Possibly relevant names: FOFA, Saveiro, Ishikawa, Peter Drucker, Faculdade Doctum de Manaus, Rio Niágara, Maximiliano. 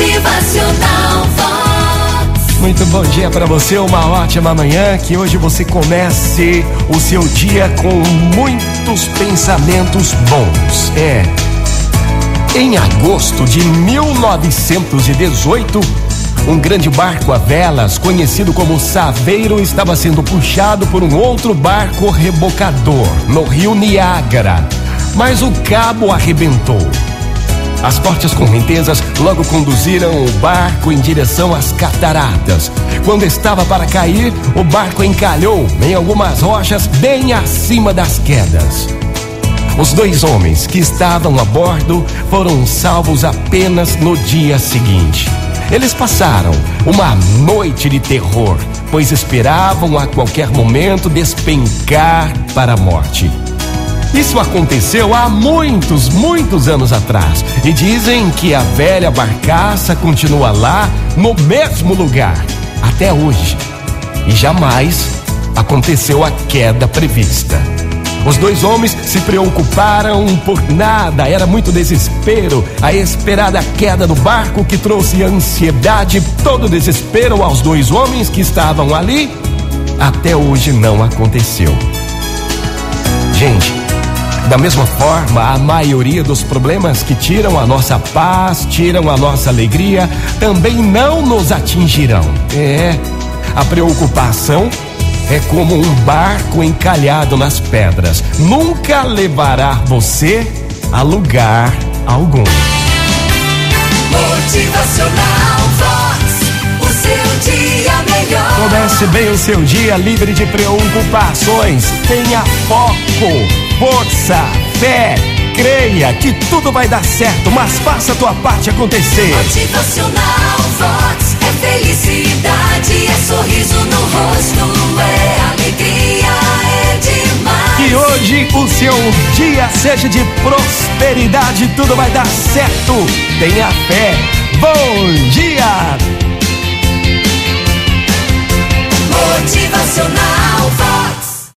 Motivacional Vox. Muito bom dia para você, uma ótima manhã, que hoje você comece o seu dia com muitos pensamentos bons. Em agosto de 1918, um grande barco a velas, conhecido como Saveiro, estava sendo puxado por um outro barco rebocador no Rio Niágara, mas o cabo arrebentou. As fortes correntezas logo conduziram o barco em direção às cataratas. Quando estava para cair, o barco encalhou em algumas rochas bem acima das quedas. Os dois homens que estavam a bordo foram salvos apenas no dia seguinte. Eles passaram uma noite de terror, pois esperavam a qualquer momento despencar para a morte. Isso aconteceu há muitos anos atrás, e dizem que a velha barcaça continua lá, no mesmo lugar, até hoje, e jamais aconteceu a queda prevista. Os dois homens se preocuparam por nada, era muito desespero, a esperada queda do barco que trouxe ansiedade, todo desespero aos dois homens que estavam ali, até hoje não aconteceu. Gente, da mesma forma, a maioria dos problemas que tiram a nossa paz, tiram a nossa alegria, também não nos atingirão. A preocupação é como um barco encalhado nas pedras. Nunca levará você a lugar algum. Motivacional Vox, o seu dia melhor. Comece bem o seu dia livre de preocupações. Tenha foco, força, fé, creia que tudo vai dar certo, mas faça a tua parte acontecer. Motivacional Vox, é felicidade, é sorriso no rosto, é alegria, é demais. Que hoje o seu dia seja de prosperidade, tudo vai dar certo, tenha fé, bom dia.